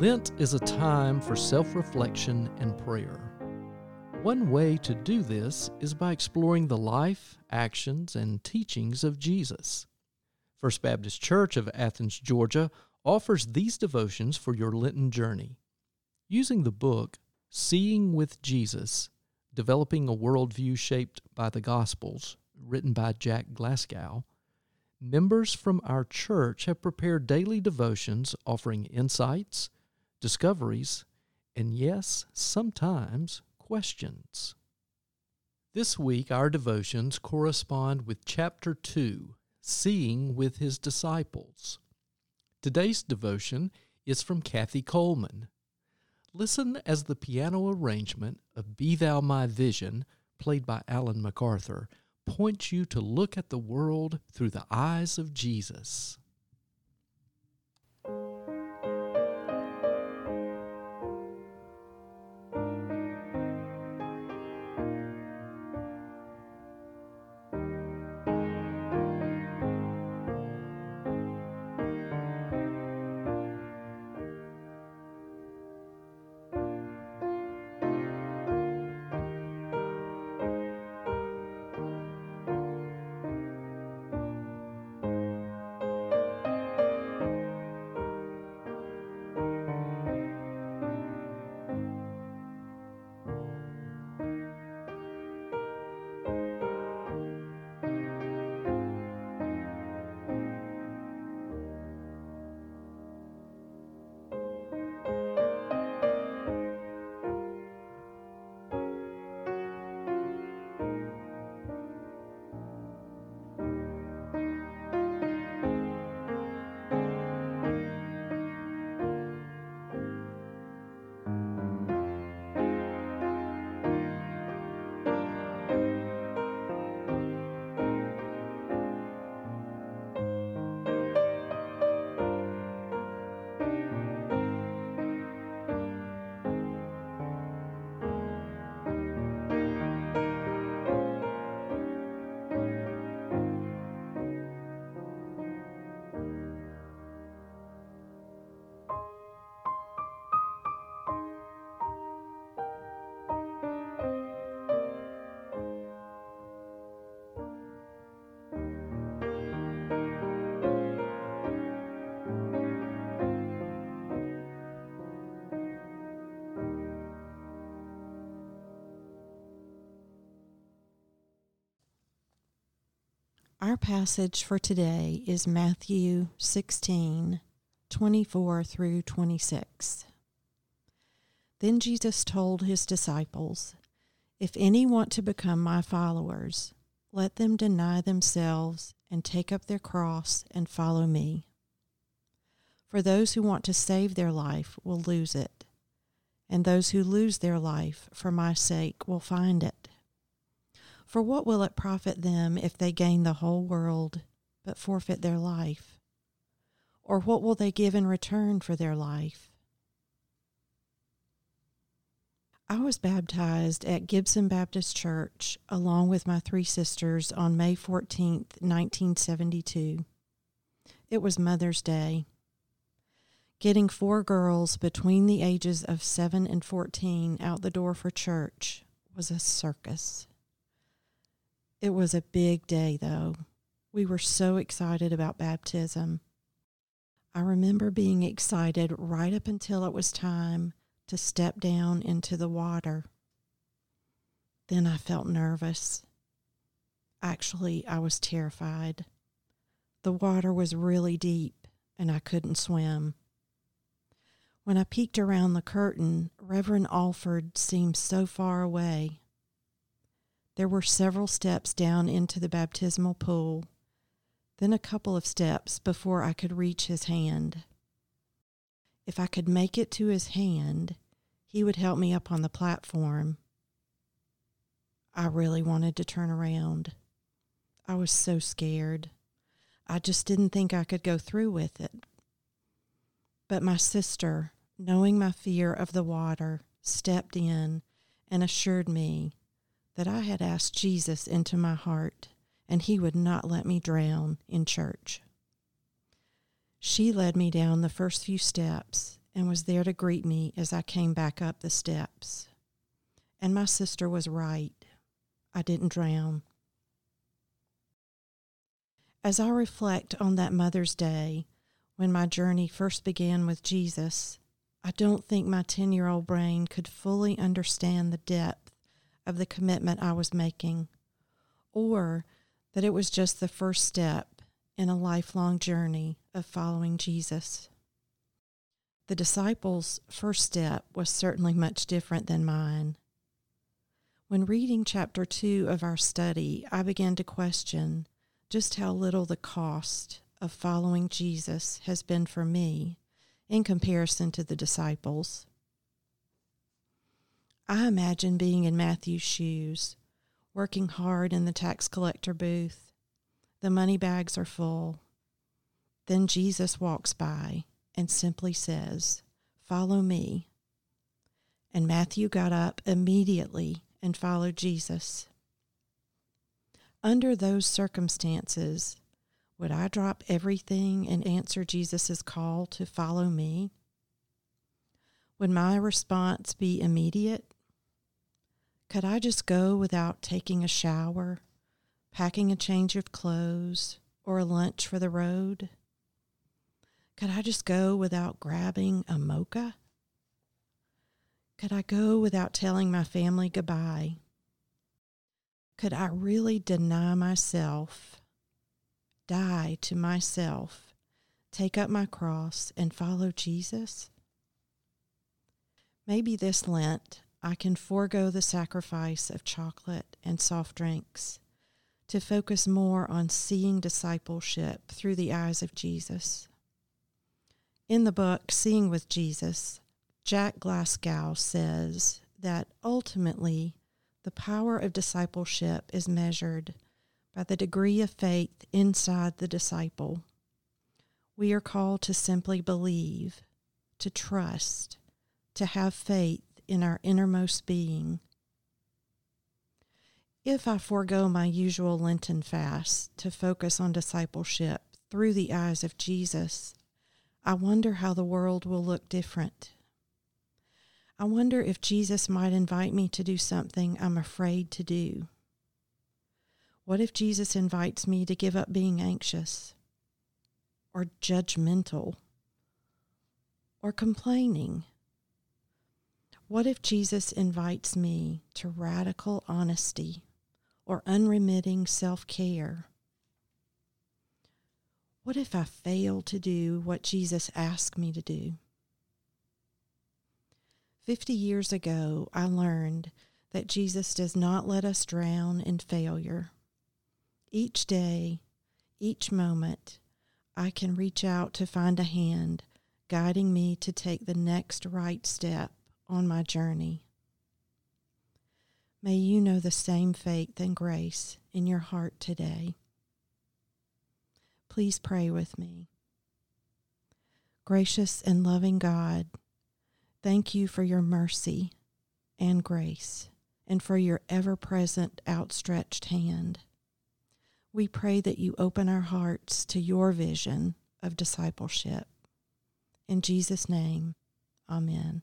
Lent is a time for self-reflection and prayer. One way to do this is by exploring the life, actions, and teachings of Jesus. First Baptist Church of Athens, Georgia, offers these devotions for your Lenten journey. Using the book, Seeing with Jesus, Developing a Worldview Shaped by the Gospels, written by Jack Glasgow, members from our church have prepared daily devotions offering insights, discoveries, and yes, sometimes questions. This week, our devotions correspond with Chapter 2, Seeing with His Disciples. Today's devotion is from Kathy Coleman. Listen as the piano arrangement of Be Thou My Vision, played by Alan MacArthur, points you to look at the world through the eyes of Jesus. Our passage for today is Matthew 16:24 through 26. Then Jesus told his disciples, "If any want to become my followers, let them deny themselves and take up their cross and follow me. For those who want to save their life will lose it, and those who lose their life for my sake will find it. For what will it profit them if they gain the whole world but forfeit their life? Or what will they give in return for their life?" I was baptized at Gibson Baptist Church along with my three sisters on May 14, 1972. It was Mother's Day. Getting four girls between the ages of 7 and 14 out the door for church was a circus. It was a big day, though. We were so excited about baptism. I remember being excited right up until it was time to step down into the water. Then I felt nervous. Actually, I was terrified. The water was really deep, and I couldn't swim. When I peeked around the curtain, Reverend Alford seemed so far away. There were several steps down into the baptismal pool, then a couple of steps before I could reach his hand. If I could make it to his hand, he would help me up on the platform. I really wanted to turn around. I was so scared. I just didn't think I could go through with it. But my sister, knowing my fear of the water, stepped in and assured me that I had asked Jesus into my heart, and he would not let me drown in church. She led me down the first few steps, and was there to greet me as I came back up the steps. And my sister was right. I didn't drown. As I reflect on that Mother's Day, when my journey first began with Jesus, I don't think my 10-year-old brain could fully understand the depth of the commitment I was making, or that it was just the first step in a lifelong journey of following Jesus. The disciples' first step was certainly much different than mine. When reading chapter 2 of our study, I began to question just how little the cost of following Jesus has been for me in comparison to the disciples. I imagine being in Matthew's shoes, working hard in the tax collector booth. The money bags are full. Then Jesus walks by and simply says, "Follow me." And Matthew got up immediately and followed Jesus. Under those circumstances, would I drop everything and answer Jesus' call to follow me? Would my response be immediate? Could I just go without taking a shower, packing a change of clothes, or a lunch for the road? Could I just go without grabbing a mocha? Could I go without telling my family goodbye? Could I really deny myself, die to myself, take up my cross, and follow Jesus? Maybe this Lent I can forego the sacrifice of chocolate and soft drinks to focus more on seeing discipleship through the eyes of Jesus. In the book, Seeing with Jesus, Jack Glasgow says that ultimately the power of discipleship is measured by the degree of faith inside the disciple. We are called to simply believe, to trust, to have faith in our innermost being. If I forego my usual Lenten fast to focus on discipleship through the eyes of Jesus, I wonder how the world will look different. I wonder if Jesus might invite me to do something I'm afraid to do. What if Jesus invites me to give up being anxious, or judgmental, or complaining? What if Jesus invites me to radical honesty, or unremitting self-care? What if I fail to do what Jesus asked me to do? 50 years ago, I learned that Jesus does not let us drown in failure. Each day, each moment, I can reach out to find a hand guiding me to take the next right step on my journey. May you know the same faith and grace in your heart today. Please pray with me. Gracious and loving God, thank you for your mercy and grace and for your ever-present outstretched hand. We pray that you open our hearts to your vision of discipleship. In Jesus' name, amen.